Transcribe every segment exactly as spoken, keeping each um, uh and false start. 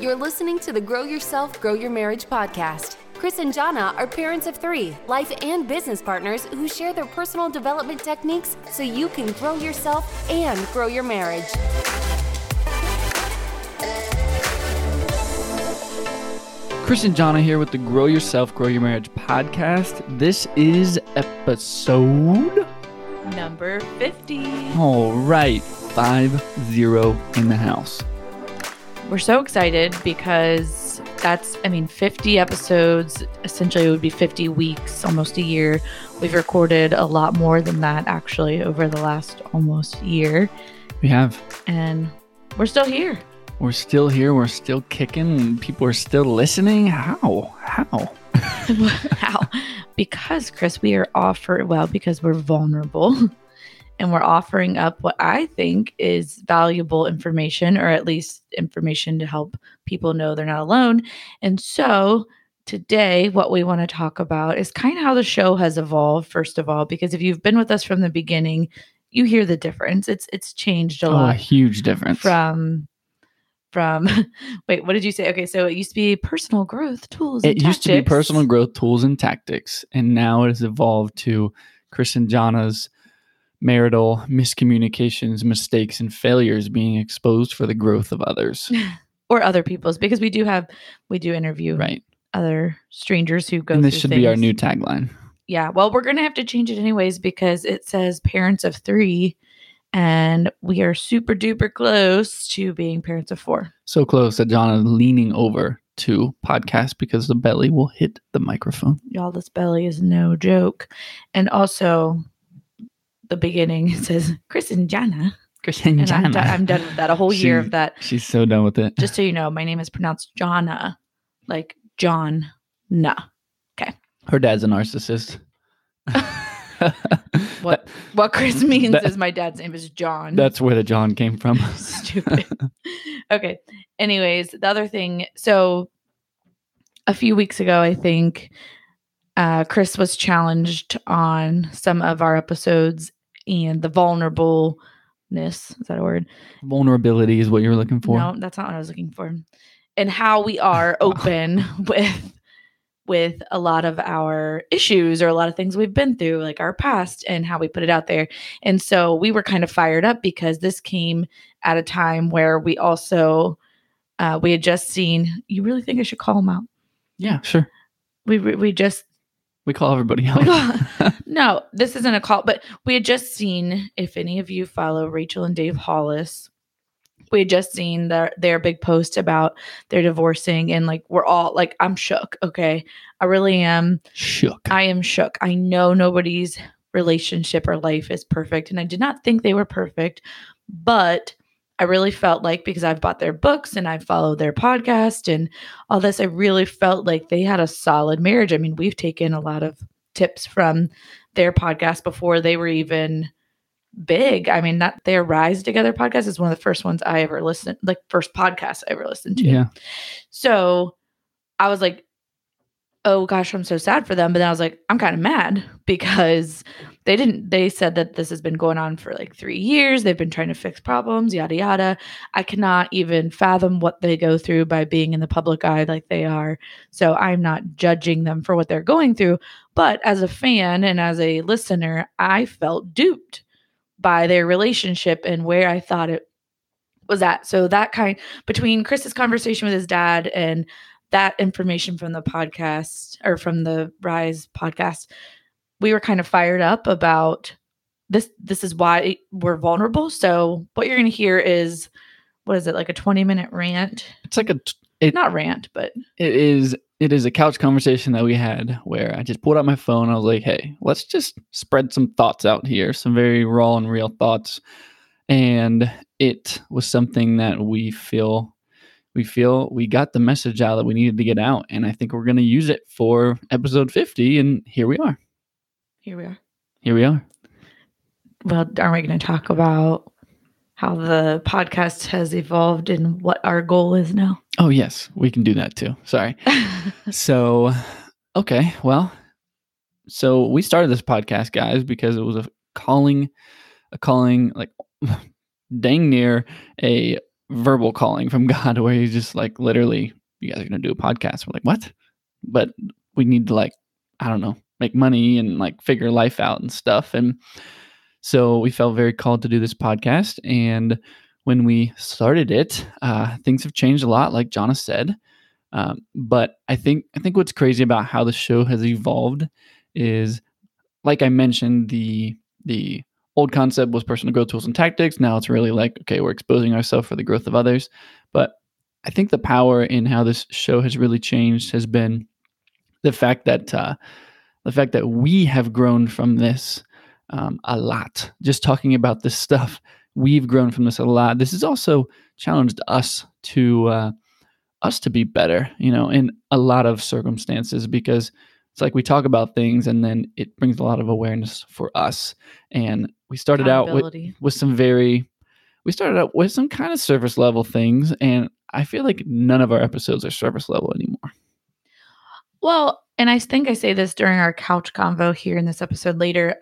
You're listening to the Grow Yourself, Grow Your Marriage podcast. Chris and Jana are parents of three, life and business partners who share their personal development techniques so you can grow yourself and grow your marriage. Chris and Jana here with the Grow Yourself, Grow Your Marriage podcast. This is episode number fifty. All right, five zero in the house. We're so excited because that's, I mean, fifty episodes, essentially it would be fifty weeks, almost a year. We've recorded a lot more than that actually over the last almost year. We have. And we're still here. We're still here. We're still kicking. And people are still listening. How? How? How? Because, Chris, we are offer well, because we're vulnerable. And we're offering up what I think is valuable information, or at least information to help people know they're not alone. And so today, what we want to talk about is kind of how the show has evolved, first of all, because if you've been with us from the beginning, you hear the difference. It's it's changed a oh, lot. A huge difference. From, from wait, what did you say? Okay, so it used to be personal growth tools and it tactics. It used to be personal growth tools and tactics. And now it has evolved to Chris and Jana's marital miscommunications, mistakes, and failures being exposed for the growth of others. Or other people's, because we do have, we do interview right. other strangers who go through things. And this should be our new tagline. Yeah. Well, we're going to have to change it anyways, because it says parents of three, and we are super duper close to being parents of four. So close that John is leaning over to podcast because the belly will hit the microphone. Y'all, this belly is no joke. And also, the beginning, it says Chris and Jana. Chris and, and Jana. I'm, d- I'm done with that. A whole she, year of that. She's so done with it. Just so you know, my name is pronounced Jana, like John. Nah. Okay. Her dad's a narcissist. what that, What Chris means that, is my dad's name is John. That's where the John came from. Stupid. Okay. Anyways, the other thing. So a few weeks ago, I think uh, Chris was challenged on some of our episodes. And the vulnerableness, is that a word? Vulnerability is what you're looking for. No, that's not what I was looking for. And how we are open with with a lot of our issues or a lot of things we've been through, like our past and how we put it out there. And so we were kind of fired up because this came at a time where we also, uh, we had just seen, you really think I should call him out? Yeah, sure. We we just. We call everybody out. Call, no, this isn't a call, but we had just seen, if any of you follow Rachel and Dave Hollis, we had just seen their, their big post about their divorcing, and like, we're all like, I'm shook. Okay. I really am. Shook. I am shook. I know nobody's relationship or life is perfect. And I did not think they were perfect, but I really felt like, because I've bought their books and I followed their podcast and all this, I really felt like they had a solid marriage. I mean, we've taken a lot of tips from their podcast before they were even big. I mean, not their Rise Together podcast is one of the first ones I ever listened, like first podcast I ever listened to. Yeah. So I was like, oh gosh, I'm so sad for them. But then I was like, I'm kind of mad because they didn't, they said that this has been going on for like three years. They've been trying to fix problems, yada, yada. I cannot even fathom what they go through by being in the public eye like they are. So I'm not judging them for what they're going through. But as a fan and as a listener, I felt duped by their relationship and where I thought it was at. So that kind, between Chris's conversation with his dad and that information from the podcast or from the Rise podcast, we were kind of fired up about this. This is why we're vulnerable. So what you're going to hear is, what is it, like a twenty minute rant? It's like a it, not rant, but it is. It is a couch conversation that we had where I just pulled out my phone. I was like, hey, let's just spread some thoughts out here, some very raw and real thoughts. And it was something that we feel. We feel we got the message out that we needed to get out, and I think we're going to use it for episode fifty, and here we are. Here we are. Here we are. Well, are we going to talk about how the podcast has evolved and what our goal is now? Oh, yes. We can do that, too. Sorry. So, okay. Well, so we started this podcast, guys, because it was a calling, a calling, like, dang near a verbal calling from God where he's just like, literally, you guys are going to do a podcast. We're like, what? But we need to, like, I don't know, make money and like figure life out and stuff. And so we felt very called to do this podcast. And when we started it, uh, things have changed a lot, like Jonna said. Um, but I think I think what's crazy about how the show has evolved is, like I mentioned, the the old concept was personal growth tools and tactics. Now it's really like, okay, we're exposing ourselves for the growth of others. But I think the power in how this show has really changed has been the fact that uh, the fact that we have grown from this um, a lot. Just talking about this stuff, we've grown from this a lot. This has also challenged us to. Uh, us to be better, you know, in a lot of circumstances, because it's like we talk about things and then it brings a lot of awareness for us. And we started out with, with some very, we started out with some kind of surface level things. And I feel like none of our episodes are surface level anymore. Well, and I think I say this during our couch convo here in this episode later,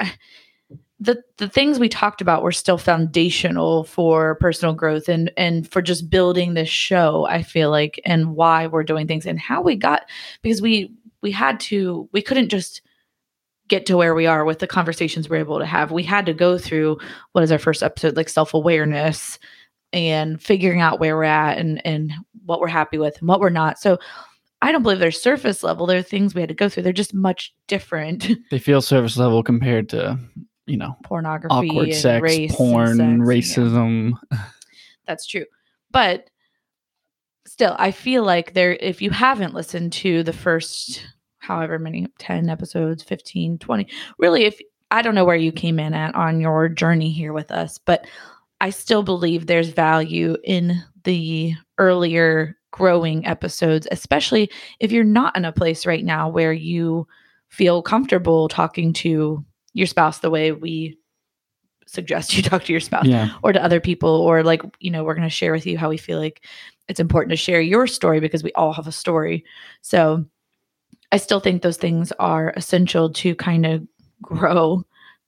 the the things we talked about were still foundational for personal growth and and for just building this show, I feel like, and why we're doing things and how we got, because we we had to, we couldn't just get to where we are with the conversations we're able to have. We had to go through, what is our first episode, like self-awareness and figuring out where we're at and and what we're happy with and what we're not. So I don't believe they're surface level. They're things we had to go through. They're just much different. They feel surface level compared to, you know, pornography, awkward and sex, race, porn, and sex, racism. Yeah. That's true. But still, I feel like there, if you haven't listened to the first, however many, ten episodes, fifteen, twenty, really, if I don't know where you came in at on your journey here with us, but I still believe there's value in the earlier growing episodes, especially if you're not in a place right now where you feel comfortable talking to your spouse the way we suggest you talk to your spouse, yeah, or to other people, or like, you know, we're going to share with you how we feel like it's important to share your story because we all have a story. So I still think those things are essential to kind of grow,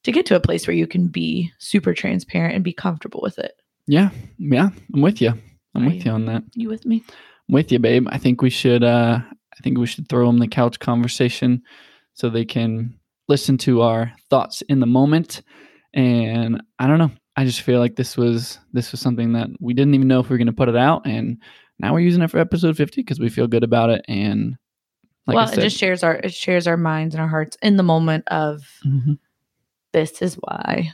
to get to a place where you can be super transparent and be comfortable with it. Yeah. Yeah. I'm with you. I'm are with you, you on that. You with me? I'm with you, babe. I think we should, uh, I think we should throw them the couch conversation so they can listen to our thoughts in the moment. And I don't know, I just feel like this was this was something that we didn't even know if we were going to put it out, and now we're using it for episode fifty because we feel good about it. And like, well, I said, it just shares our it shares our minds and our hearts in the moment of, mm-hmm, this is why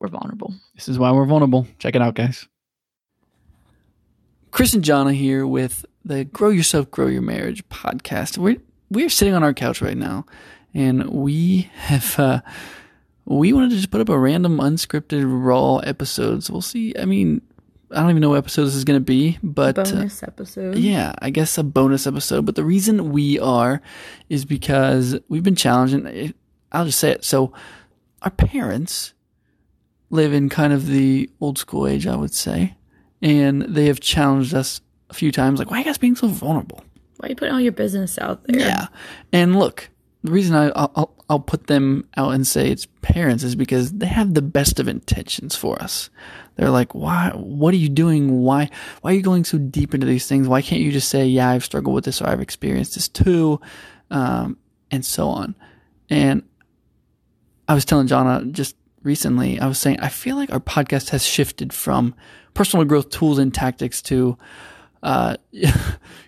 we're vulnerable. This is why we're vulnerable. Check it out, guys. Chris and Jonna here with the Grow Yourself, Grow Your Marriage podcast. We're we're sitting on our couch right now. And we have, uh, we wanted to just put up a random unscripted raw episodes. We'll see. I mean, I don't even know what episode this is going to be, but bonus uh, episode. Yeah, I guess a bonus episode. But the reason we are is because we've been challenging. I'll just say it. So our parents live in kind of the old school age, I would say, and they have challenged us a few times. Like, why are you guys being so vulnerable? Why are you putting all your business out there? Yeah, and look. The reason I, I'll, I'll put them out and say it's parents is because they have the best of intentions for us. They're like, why? What are you doing? Why? Why are you going so deep into these things? Why can't you just say, yeah, I've struggled with this, or I've experienced this too, um, and so on. And I was telling Jonna just recently, I was saying, I feel like our podcast has shifted from personal growth tools and tactics to uh,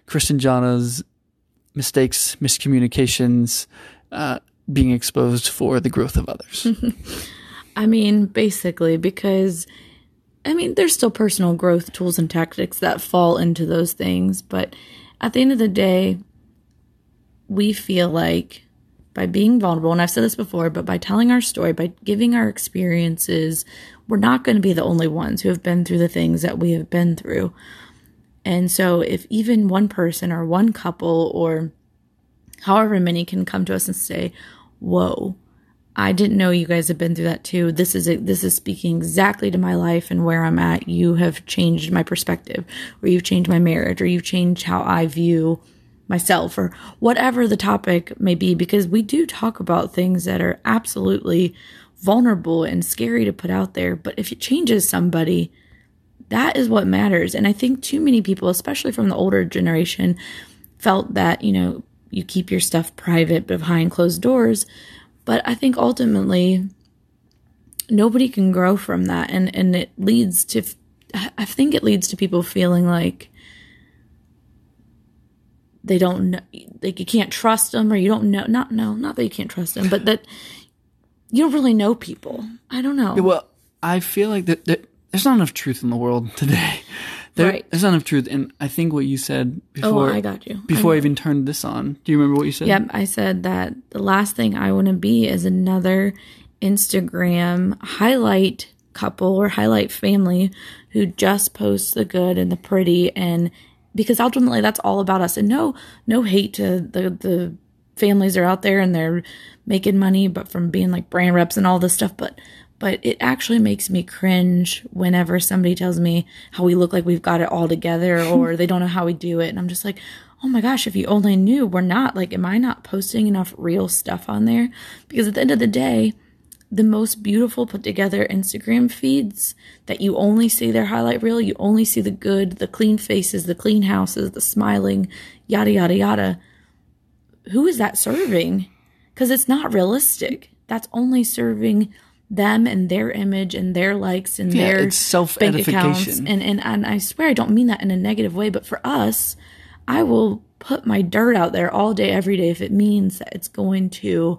Chris and Jonna's mistakes, miscommunications, uh, being exposed for the growth of others. I mean, basically, because, I mean, there's still personal growth tools and tactics that fall into those things. But at the end of the day, we feel like by being vulnerable, and I've said this before, but by telling our story, by giving our experiences, we're not going to be the only ones who have been through the things that we have been through. And so if even one person or one couple or however many can come to us and say, whoa, I didn't know you guys have been through that too. This is a, this is speaking exactly to my life and where I'm at. You have changed my perspective, or you've changed my marriage, or you've changed how I view myself, or whatever the topic may be, because we do talk about things that are absolutely vulnerable and scary to put out there. But if it changes somebody, That is what matters. And I think too many people, especially from the older generation, felt that, you know, you keep your stuff private behind closed doors. But I think ultimately nobody can grow from that. And, and it leads to, I think it leads to people feeling like they don't know, like you can't trust them, or you don't know, not, no, not that you can't trust them, but that you don't really know people. I don't know. Well, I feel like that, that there's not enough truth in the world today. There, right. There's not enough truth. And I think what you said before, oh, I got you. Before I, I even turned this on, do you remember what you said? Yep. I said that the last thing I want to be is another Instagram highlight couple or highlight family who just posts the good and the pretty. And because ultimately that's all about us, and no, no hate to the, the families are out there and they're making money, but from being like brand reps and all this stuff. But But it actually makes me cringe whenever somebody tells me how we look like we've got it all together, or they don't know how we do it. And I'm just like, oh my gosh, if you only knew, we're not. Like, am I not posting enough real stuff on there? Because at the end of the day, the most beautiful put together Instagram feeds that you only see their highlight reel, you only see the good, the clean faces, the clean houses, the smiling, yada, yada, yada. Who is that serving? Because it's not realistic. That's only serving them and their image and their likes and yeah, their it's self-edification. Bank accounts. And, and, and I swear I don't mean that in a negative way, but for us, I will put my dirt out there all day, every day, if it means that it's going to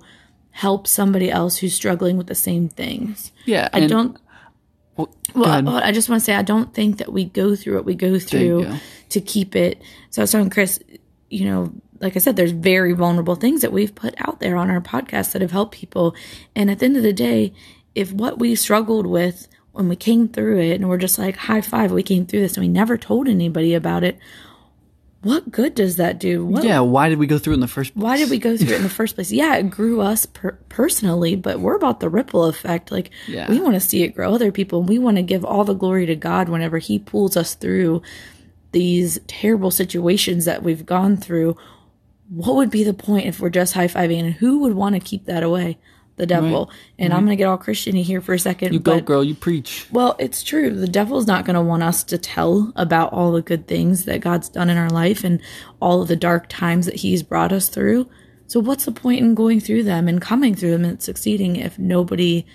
help somebody else who's struggling with the same things. Yeah. I don't... Well, well I, I just want to say I don't think that we go through what we go through go. to keep it. So I was telling Chris, you know, like I said, there's very vulnerable things that we've put out there on our podcast that have helped people. And at the end of the day, if what we struggled with when we came through it, and we're just like, high five, we came through this, and we never told anybody about it, what good does that do? What, yeah, why did we go through it in the first place? Why did we go through it in the first place? Yeah, it grew us per- personally, but we're about the ripple effect. Like, yeah. We want to see it grow other people, and we want to give all the glory to God whenever He pulls us through these terrible situations that we've gone through. What would be the point if we're just high-fiving, and who would want to keep that away? The devil. Right. And right. I'm going to get all Christian here for a second. You but, go, girl. You preach. Well, it's true. The devil's not going to want us to tell about all the good things that God's done in our life and all of the dark times that He's brought us through. So what's the point in going through them and coming through them and succeeding if nobody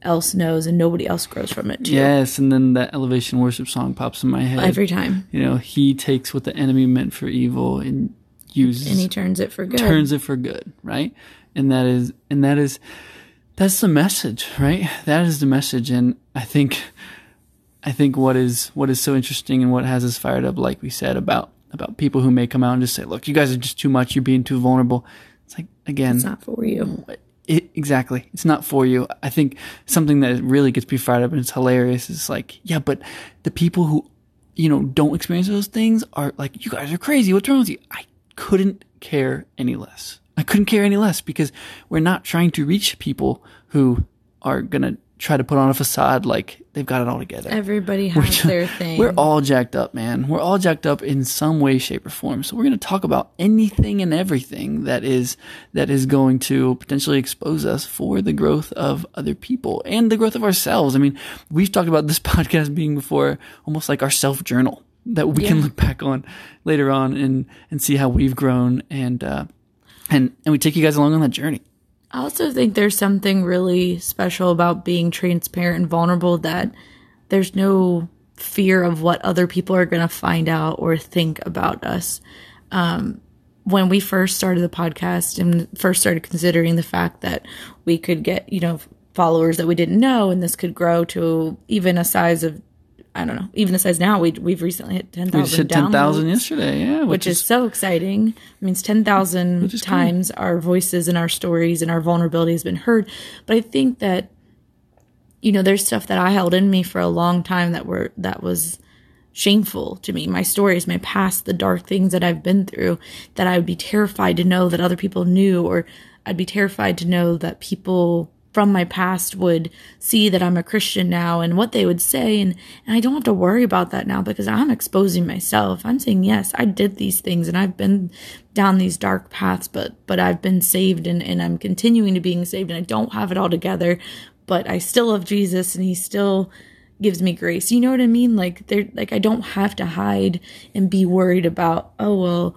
else knows and nobody else grows from it too? Yes, and then that Elevation worship song pops in my head. Every time. You know, He takes what the enemy meant for evil and uses... And He turns it for good. Turns it for good, right? And that is, and that is, that's the message, right? That is the message. And I think, I think what is, what is so interesting and what has us fired up, like we said, about, about people who may come out and just say, look, you guys are just too much. You're being too vulnerable. It's like, again, it's not for you. It, exactly. It's not for you. I think something that really gets me fired up, and it's hilarious, is like, yeah, but the people who, you know, don't experience those things are like, you guys are crazy. What's wrong with you? I couldn't care any less. I couldn't care any less, because we're not trying to reach people who are going to try to put on a facade like they've got it all together. Everybody has just, their thing. We're all jacked up, man. We're all jacked up in some way, shape, or form. So we're going to talk about anything and everything that is that is going to potentially expose us for the growth of other people and the growth of ourselves. I mean, we've talked about this podcast being before almost like our self-journal that we yeah. can look back on later on and, and see how we've grown and uh And and we take you guys along on that journey. I also think there's something really special about being transparent and vulnerable, that there's no fear of what other people are going to find out or think about us. Um, when we first started the podcast and first started considering the fact that we could get, you know, followers that we didn't know, and this could grow to even a size of, I don't know, even the size now, we, we've recently hit ten thousand downloads. We just hit ten thousand yesterday, yeah. Which, which is, is so exciting. It means ten thousand times cool. Our voices and our stories and our vulnerability has been heard. But I think that, you know, there's stuff that I held in me for a long time that were that was shameful to me. My stories, my past, the dark things that I've been through, that I would be terrified to know that other people knew, or I'd be terrified to know that people from my past would see that I'm a Christian now and what they would say. And, and I don't have to worry about that now, because I'm exposing myself. I'm saying, yes, I did these things and I've been down these dark paths, but, but I've been saved and, and I'm continuing to being saved, and I don't have it all together, but I still love Jesus, and He still gives me grace. You know what I mean? Like, they're like, I don't have to hide and be worried about, oh, well,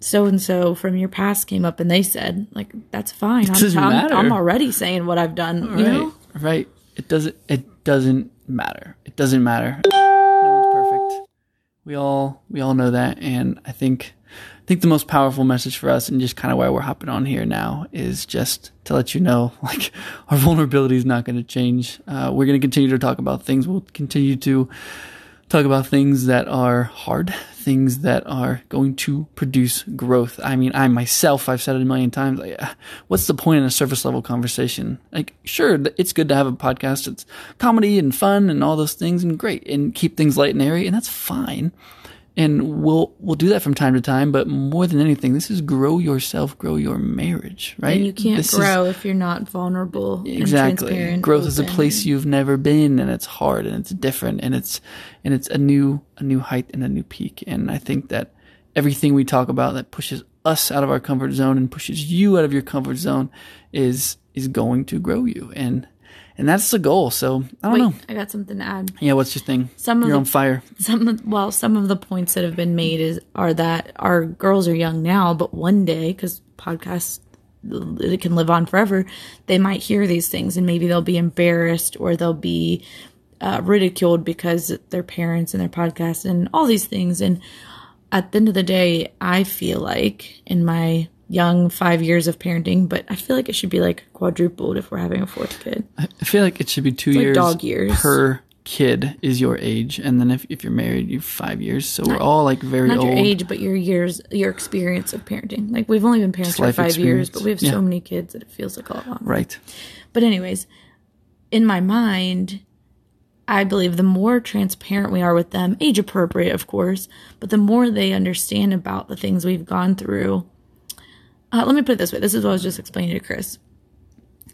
so-and-so from your past came up and they said, like, that's fine. It doesn't I'm, matter. I'm, I'm already saying what I've done, right, you know? Right. It doesn't, it doesn't matter. It doesn't matter. No one's perfect. We all, we all know that. And I think, I think the most powerful message for us, and just kind of why we're hopping on here now, is just to let you know, like, our vulnerability is not going to change. Uh, we're going to continue to talk about things. We'll continue to talk about things that are hard, things that are going to produce growth. I mean, I myself, I've said it a million times, like, what's the point in a surface level conversation? Like, sure, it's good to have a podcast. It's comedy and fun and all those things, and great, and keep things light and airy, and that's fine. And we'll we'll do that from time to time, but more than anything, this is grow yourself, grow your marriage, right? And you can't this grow is, if you're not vulnerable. Exactly. And transparent, growth open. Is a place you've never been, and it's hard, and it's different, and it's and it's a new a new height and a new peak. And I think that everything we talk about that pushes us out of our comfort zone and pushes you out of your comfort zone is is going to grow you, and and that's the goal. So I don't Wait, know. I got something to add. Yeah, what's your thing? Some of You're the, on fire. Some of, well, some of the points that have been made is are that our girls are young now, but one day, because podcasts, it can live on forever, they might hear these things and maybe they'll be embarrassed or they'll be uh, ridiculed because their parents and their podcast and all these things. And at the end of the day, I feel like in my young five years of parenting, but I feel like it should be like quadrupled if we're having a fourth kid. I feel like it should be two it's years, like dog years per kid is your age, and then if, if you're married, you're five years. So not, we're all like very not old. Not your age, but your years, your experience of parenting. Like, we've only been parents for five experience. years, but we have yeah. so many kids that it feels like a lot longer. Right. But anyways, in my mind, I believe the more transparent we are with them, age appropriate, of course, but the more they understand about the things we've gone through. Uh, let me put it this way. This is what I was just explaining to Chris.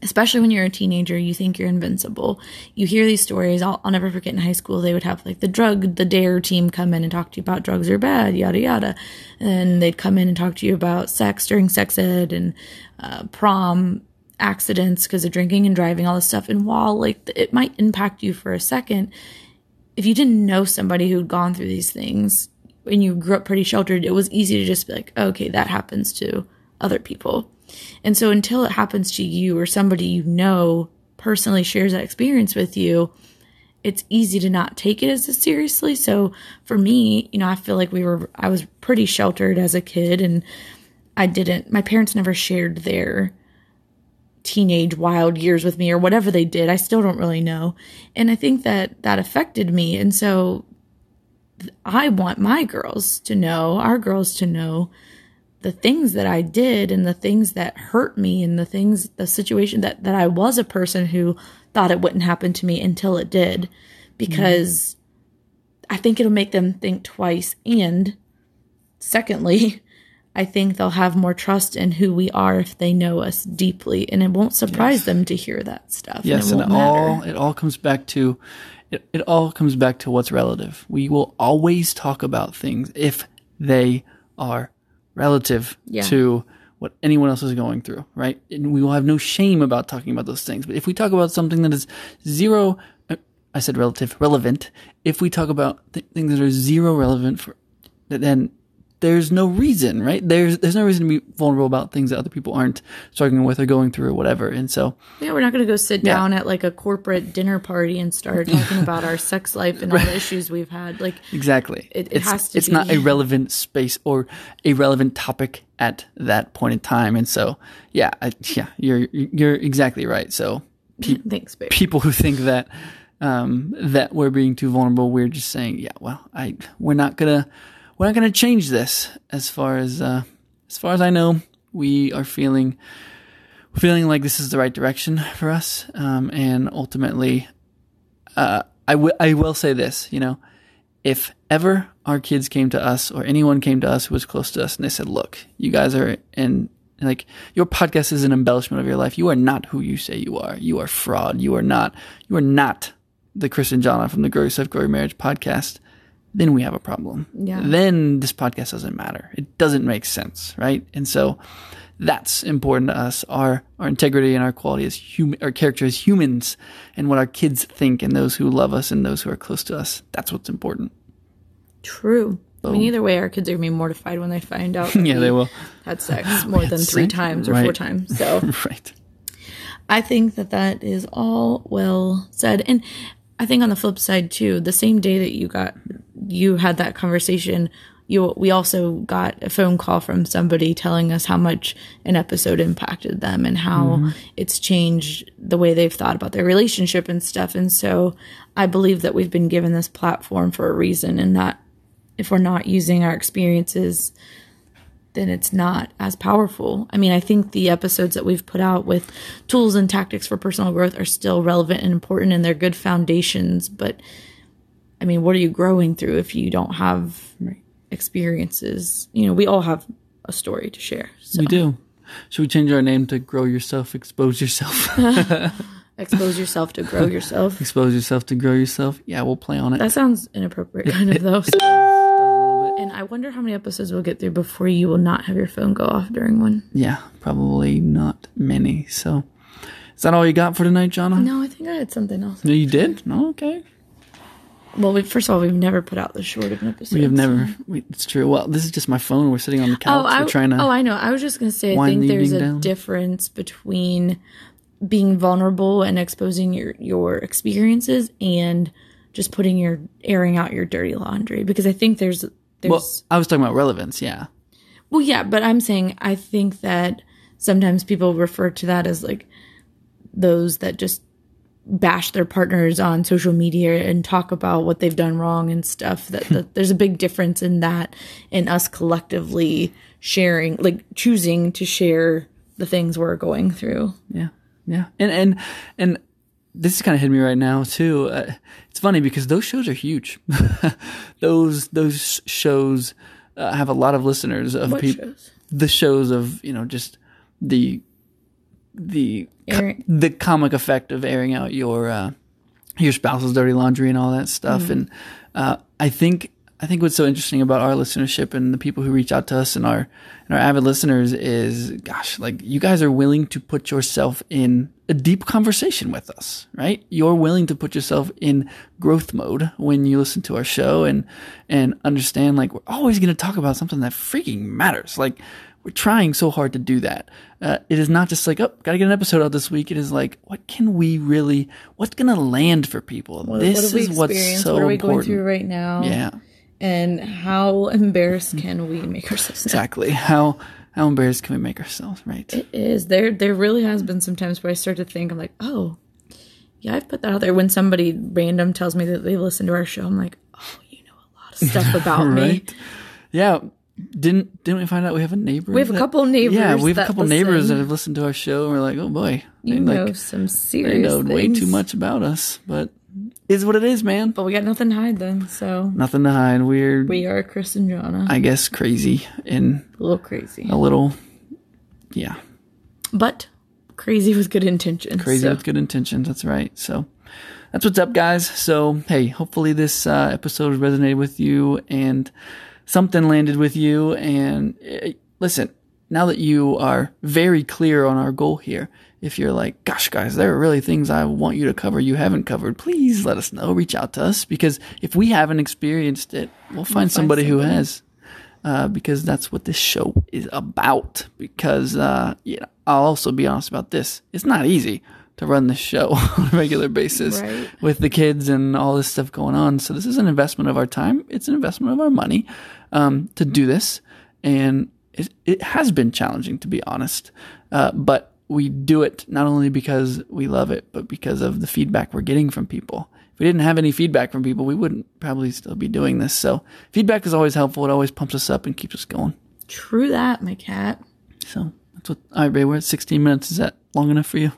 Especially when you're a teenager, you think you're invincible. You hear these stories. I'll, I'll never forget in high school, they would have like the drug, the D A R E team come in and talk to you about drugs are bad, yada, yada. And they'd come in and talk to you about sex during sex ed and uh, prom accidents because of drinking and driving, all this stuff. And while like it might impact you for a second, if you didn't know somebody who'd gone through these things and you grew up pretty sheltered, it was easy to just be like, okay, that happens too. Other people. And so until it happens to you or somebody you know personally shares that experience with you, it's easy to not take it as seriously. So for me, you know, I feel like we were, I was pretty sheltered as a kid, and I didn't, my parents never shared their teenage wild years with me or whatever they did. I still don't really know. And I think that that affected me. And so I want my girls to know, our girls to know the things that I did and the things that hurt me and the things, the situation that, that I was a person who thought it wouldn't happen to me until it did, because mm-hmm. I think it'll make them think twice. And secondly, I think they'll have more trust in who we are if they know us deeply, and it won't surprise yes. them to hear that stuff. Yes. And it, and it all, it all comes back to, it, it all comes back to what's relative. We will always talk about things if they are relative yeah. to what anyone else is going through, right? And we will have no shame about talking about those things. But if we talk about something that is zero, I said relative, relevant, if we talk about th- things that are zero relevant, for, then there's no reason, right? There's there's no reason to be vulnerable about things that other people aren't struggling with or going through or whatever. And so... Yeah, we're not going to go sit yeah. down at like a corporate dinner party and start talking about our sex life and all the issues we've had. Like Exactly. It, it it's, has to it's be... It's not a relevant space or a relevant topic at that point in time. And so, yeah, I, yeah, you're you're exactly right. So pe- Thanks, babe. People who think that um, that we're being too vulnerable, we're just saying, yeah, well, I we're not going to... We're not going to change this. As far as uh, as far as I know, we are feeling feeling like this is the right direction for us. Um, and ultimately, uh, I, w- I will say this, you know, if ever our kids came to us or anyone came to us who was close to us and they said, look, you guys are in, like, your podcast is an embellishment of your life. You are not who you say you are. You are fraud. You are not, you are not the Chris and Jonna from the Grow Yourself, Grow Your Marriage podcast. Then we have a problem. Yeah. Then this podcast doesn't matter. It doesn't make sense, right? And so That's important to us. Our our integrity and our quality as human, our character as humans, and what our kids think and those who love us and those who are close to us. That's what's important. True. Boom. I mean, either way, our kids are going to be mortified when they find out. yeah, they, they will. Had sex more had than sex? three times or right. four times. So right. I think that that is all well said. And I think on the flip side too, the same day that you got, you had that conversation, you, we also got a phone call from somebody telling us how much an episode impacted them and how mm-hmm. it's changed the way they've thought about their relationship and stuff. And so I believe that we've been given this platform for a reason, and that if we're not using our experiences, then it's not as powerful. I mean, I think the episodes that we've put out with tools and tactics for personal growth are still relevant and important, and they're good foundations. But I mean, what are you growing through if you don't have experiences? You know, we all have a story to share. So. We do. Should we change our name to Grow Yourself, Expose Yourself? Expose yourself to grow yourself. Expose yourself to grow yourself. Yeah, we'll play on it. That sounds inappropriate, kind of, though. And I wonder how many episodes we'll get through before you will not have your phone go off during one. Yeah, probably not many. So, is that all you got for tonight, Jonna? No, I think I had something else. No, you did? No, okay. Well, we, first of all, we've never put out this short of an episode. We have never. We, it's true. Well, this is just my phone. We're sitting on the couch. Oh, I, We're trying to. Oh, I know. I was just going to say, I think the there's a down. difference between being vulnerable and exposing your, your experiences and just putting your airing out your dirty laundry. Because I think there's. There's, well, I was talking about relevance, yeah. Well, yeah, but I'm saying I think that sometimes people refer to that as like those that just bash their partners on social media and talk about what they've done wrong and stuff. That, that there's a big difference in that and us collectively sharing, like choosing to share the things we're going through. Yeah, yeah. And, and, and, this is kind of hitting me right now too. Uh, it's funny because those shows are huge. those those shows uh, have a lot of listeners of people. The shows of, you know, just the the co- the comic effect of airing out your uh, your spouse's dirty laundry and all that stuff. Mm-hmm. And uh, I think I think what's so interesting about our listenership and the people who reach out to us and our and our avid listeners is, gosh, like you guys are willing to put yourself in a deep conversation with us, right? You're willing to put yourself in growth mode when you listen to our show and and understand, like, we're always going to talk about something that freaking matters. Like, we're trying so hard to do that. Uh, it is not just like, oh, got to get an episode out this week. It is like, what can we really, what's going to land for people? What, this what is what's so important. What are we important. going through right now? Yeah. And how embarrassed can we make ourselves? Exactly. How... How embarrassed can we make ourselves, right? It is. There there really has been some times where I start to think, I'm like, oh, yeah, I've put that out there. When somebody random tells me that they listened to our show, I'm like, oh, you know a lot of stuff about right? me. Yeah. Didn't didn't we find out we have a neighbor? We have that, a couple neighbors. Yeah, we have that a couple listen. neighbors that have listened to our show. And we're like, oh, boy. They, you know, like, some serious They know things. way too much about us, but... Is what it is, man. But we got nothing to hide then, so. Nothing to hide. We're. We are Chris and Jonna. I guess crazy and. A little crazy. A little. Yeah. But crazy with good intentions. Crazy so. with good intentions. That's right. So that's what's up, guys. So, hey, hopefully this uh, episode resonated with you and something landed with you. And uh, listen, now that you are very clear on our goal here, if you're like, gosh, guys, there are really things I want you to cover you haven't covered, please let us know. Reach out to us, because if we haven't experienced it, we'll find, we'll find somebody, somebody who has, uh, because that's what this show is about. Because uh, you know, I'll also be honest about this. It's not easy to run this show on a regular basis right. with the kids and all this stuff going on. So this is an investment of our time. It's an investment of our money um, to do this. And it, it has been challenging, to be honest. Uh, but we do it not only because we love it, but because of the feedback we're getting from people. If we didn't have any feedback from people, we wouldn't probably still be doing this. So feedback is always helpful. It always pumps us up and keeps us going. True that, my cat. So that's what. All right, babe, we're at sixteen minutes. Is that long enough for you?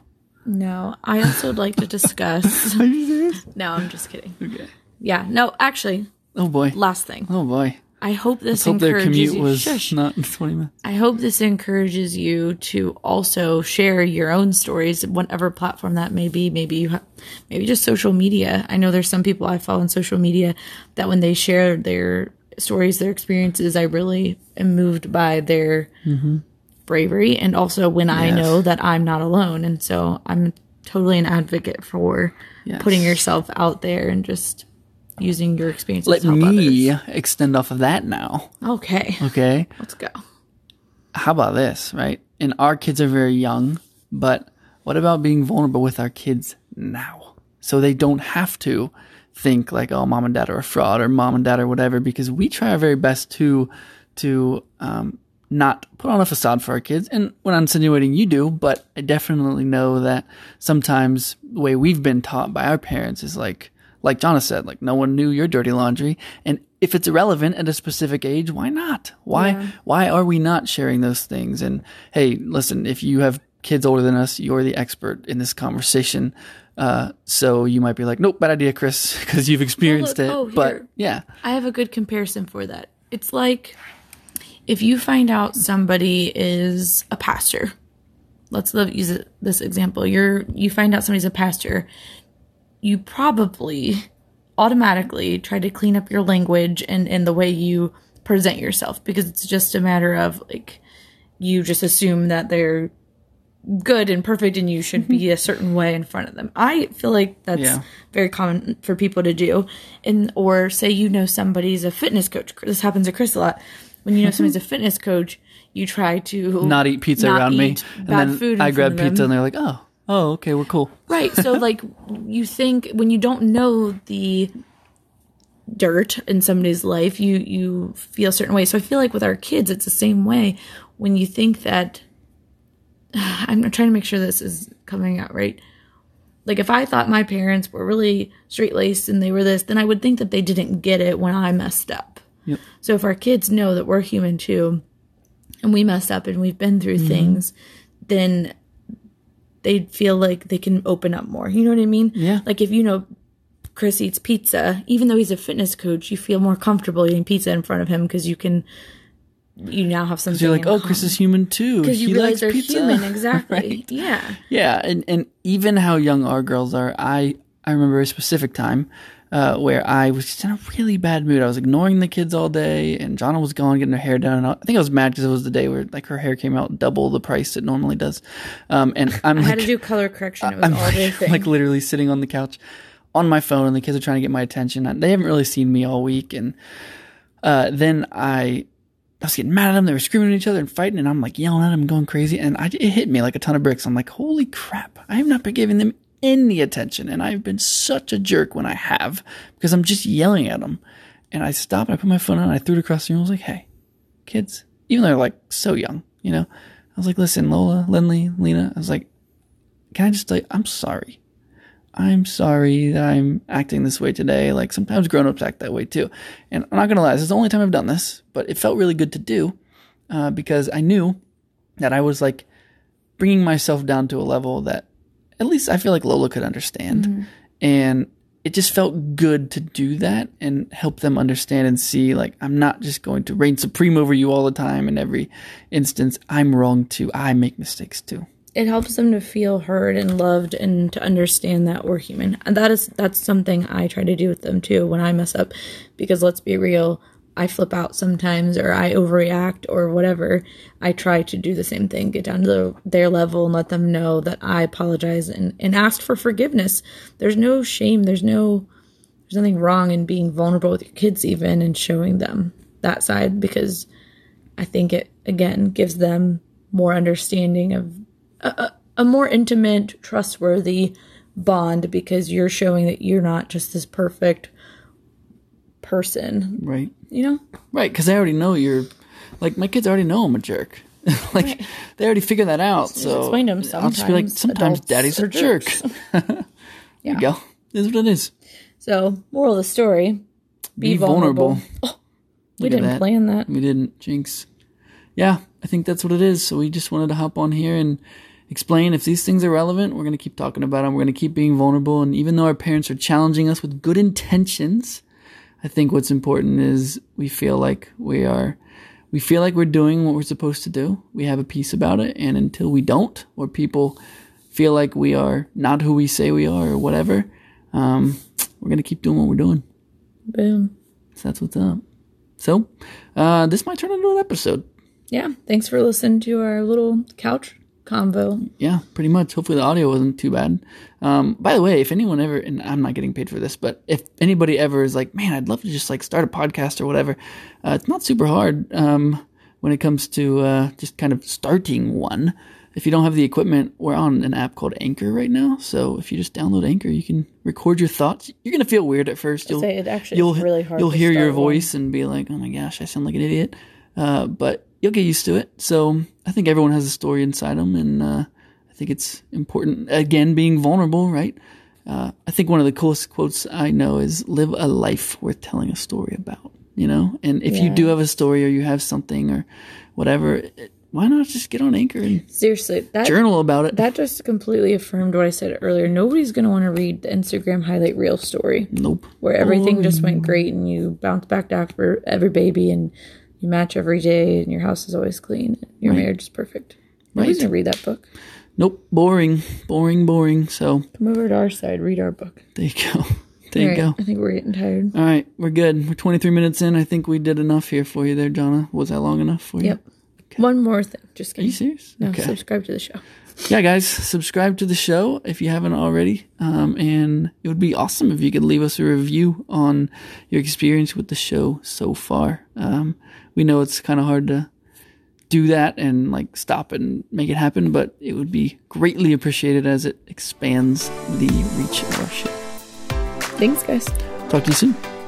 No, I also would like to discuss. Are you serious? No, I'm just kidding. Okay. Yeah. No, actually. Oh boy. Last thing. Oh boy. I hope this hope encourages their commute you. Was Shush. Not twenty minutes. I hope this encourages you to also share your own stories, whatever platform that may be. Maybe you have, maybe just social media. I know there's some people I follow on social media that when they share their stories, their experiences, I really am moved by their mm-hmm. bravery, and also when yes. I know that I'm not alone. And so I'm totally an advocate for yes. putting yourself out there and just using your experiences Let to help me others. Extend off of that now. Okay. Okay. Let's go. How about this, right? And our kids are very young, but what about being vulnerable with our kids now? So they don't have to think like, oh, mom and dad are a fraud, or mom and dad are whatever, because we try our very best to to um, not put on a facade for our kids. And we're not insinuating you do, but I definitely know that sometimes the way we've been taught by our parents is like, like Jonna said, like, no one knew your dirty laundry. And if it's irrelevant at a specific age, why not? Why yeah. why are we not sharing those things? And hey, listen, if you have kids older than us, you're the expert in this conversation. Uh, so you might be like, nope, bad idea, Chris, because you've experienced well, look, it. Oh, but here, yeah, I have a good comparison for that. It's like if you find out somebody is a pastor. Let's love, use this example. You're you find out somebody's a pastor. You probably automatically try to clean up your language and, and the way you present yourself, because it's just a matter of like you just assume that they're good and perfect and you should be a certain way in front of them. I feel like that's yeah. very common for people to do. And or say you know somebody's a fitness coach. This happens to Chris a lot. When you know somebody's a fitness coach, you try to not eat pizza not around eat me. And then food I grab pizza and they're like, oh, oh, okay, we're cool. Right. So like you think when you don't know the dirt in somebody's life, you you feel a certain way. So I feel like with our kids it's the same way. When you think that I'm trying to make sure this is coming out right. Like if I thought my parents were really straight-laced and they were this, then I would think that they didn't get it when I messed up. Yep. So if our kids know that we're human too and we mess up and we've been through mm-hmm. things, then they feel like they can open up more. You know what I mean? Yeah. Like if you know Chris eats pizza, even though he's a fitness coach, you feel more comfortable eating pizza in front of him because you can – you now have something. You're like, oh, home. Chris is human too. Because you he realize likes they're pizza. Human, exactly. Right? Yeah. Yeah, and, and even how young our girls are, I, I remember a specific time uh, where I was just in a really bad mood. I was ignoring the kids all day, and Jonna was gone getting her hair done. And I think I was mad because it was the day where like her hair came out double the price it normally does. Um, and I'm I like, had to do color correction. It was I'm all day thing. Like literally sitting on the couch, on my phone, and the kids are trying to get my attention. They haven't really seen me all week, and uh, then I. I was getting mad at them. They were screaming at each other and fighting, and I'm like yelling at them, going crazy. And I, it hit me like a ton of bricks. I'm like, holy crap, I have not been giving them any attention. And I've been such a jerk when I have, because I'm just yelling at them. And I stopped, I put my phone on, I threw it across the room. I was like, hey, kids, even though they're like so young, you know, I was like, listen, Lola, Lindley, Lena, I was like, can I just tell you, I'm sorry. I'm sorry that I'm acting this way today. Like sometimes grown-ups act that way too. And I'm not going to lie, this is the only time I've done this, but it felt really good to do uh, because I knew that I was like bringing myself down to a level that at least I feel like Lola could understand. Mm-hmm. And it just felt good to do that and help them understand and see like I'm not just going to reign supreme over you all the time. In every instance, I'm wrong too. I make mistakes too. It helps them to feel heard and loved and to understand that we're human. And that is, that's something I try to do with them too when I mess up, because let's be real, I flip out sometimes or I overreact or whatever. I try to do the same thing, get down to their level and let them know that I apologize and, and ask for forgiveness. There's no shame. There's no, there's nothing wrong in being vulnerable with your kids even and showing them that side, because I think it, again, gives them more understanding of A, a more intimate, trustworthy bond, because you're showing that you're not just this perfect person. Right. You know? Right, because I already know you're... Like, my kids already know I'm a jerk. Like, right. They already figure that out, so... Explain to them sometimes. I'll just be like, sometimes daddy's a jerk. Yeah. There you go. This is what it is. So, moral of the story, be, be vulnerable. vulnerable. Oh, we Look didn't that. plan that. We didn't. Jinx. Yeah, I think that's what it is. So we just wanted to hop on here and... explain if these things are relevant, we're going to keep talking about them. We're going to keep being vulnerable. And even though our parents are challenging us with good intentions, I think what's important is we feel like we are, we feel like we're doing what we're supposed to do. We have a peace about it. And until we don't, or people feel like we are not who we say we are or whatever, um, we're going to keep doing what we're doing. Boom. So that's what's up. So uh, this might turn into an episode. yeah, thanks for listening to our little couch convo. Yeah, pretty much. Hopefully the audio wasn't too bad. Um, by the way, if anyone ever, and I'm not getting paid for this, but if anybody ever is like, man, I'd love to just like start a podcast or whatever, uh, it's not super hard um, when it comes to uh, just kind of starting one. If you don't have the equipment, we're on an app called Anchor right now. So if you just download Anchor, you can record your thoughts. You're going to feel weird at first. You'll, it actually you'll, is really hard you'll hear your voice and be like, oh my gosh, I sound like an idiot. Uh, but you'll get used to it. So I think everyone has a story inside them. And uh, I think it's important, again, being vulnerable, right? Uh, I think one of the coolest quotes I know is live a life worth telling a story about, you know? And if yeah. you do have a story or you have something or whatever, it, why not just get on Anchor and Seriously, that, journal about it? That just completely affirmed what I said earlier. Nobody's going to want to read the Instagram highlight reel story. Nope. Where everything oh. just went great and you bounce back after every baby and you match every day and your house is always clean. Your right. marriage is perfect. Nobody's right. going to read that book. Nope. Boring. Boring, boring. So come over to our side. Read our book. There you go. There All you right. go. I think we're getting tired. All right. We're good. We're twenty-three minutes in. I think we did enough here for you there, Jonna. Was that long enough for you? Yep. Okay. One more thing. Just kidding. Are you serious? No, okay. Subscribe to the show. Yeah, guys, subscribe to the show if you haven't already. Um, and it would be awesome if you could leave us a review on your experience with the show so far. Um, we know it's kind of hard to do that and like stop and make it happen, but it would be greatly appreciated as it expands the reach of our show. Thanks, guys. Talk to you soon.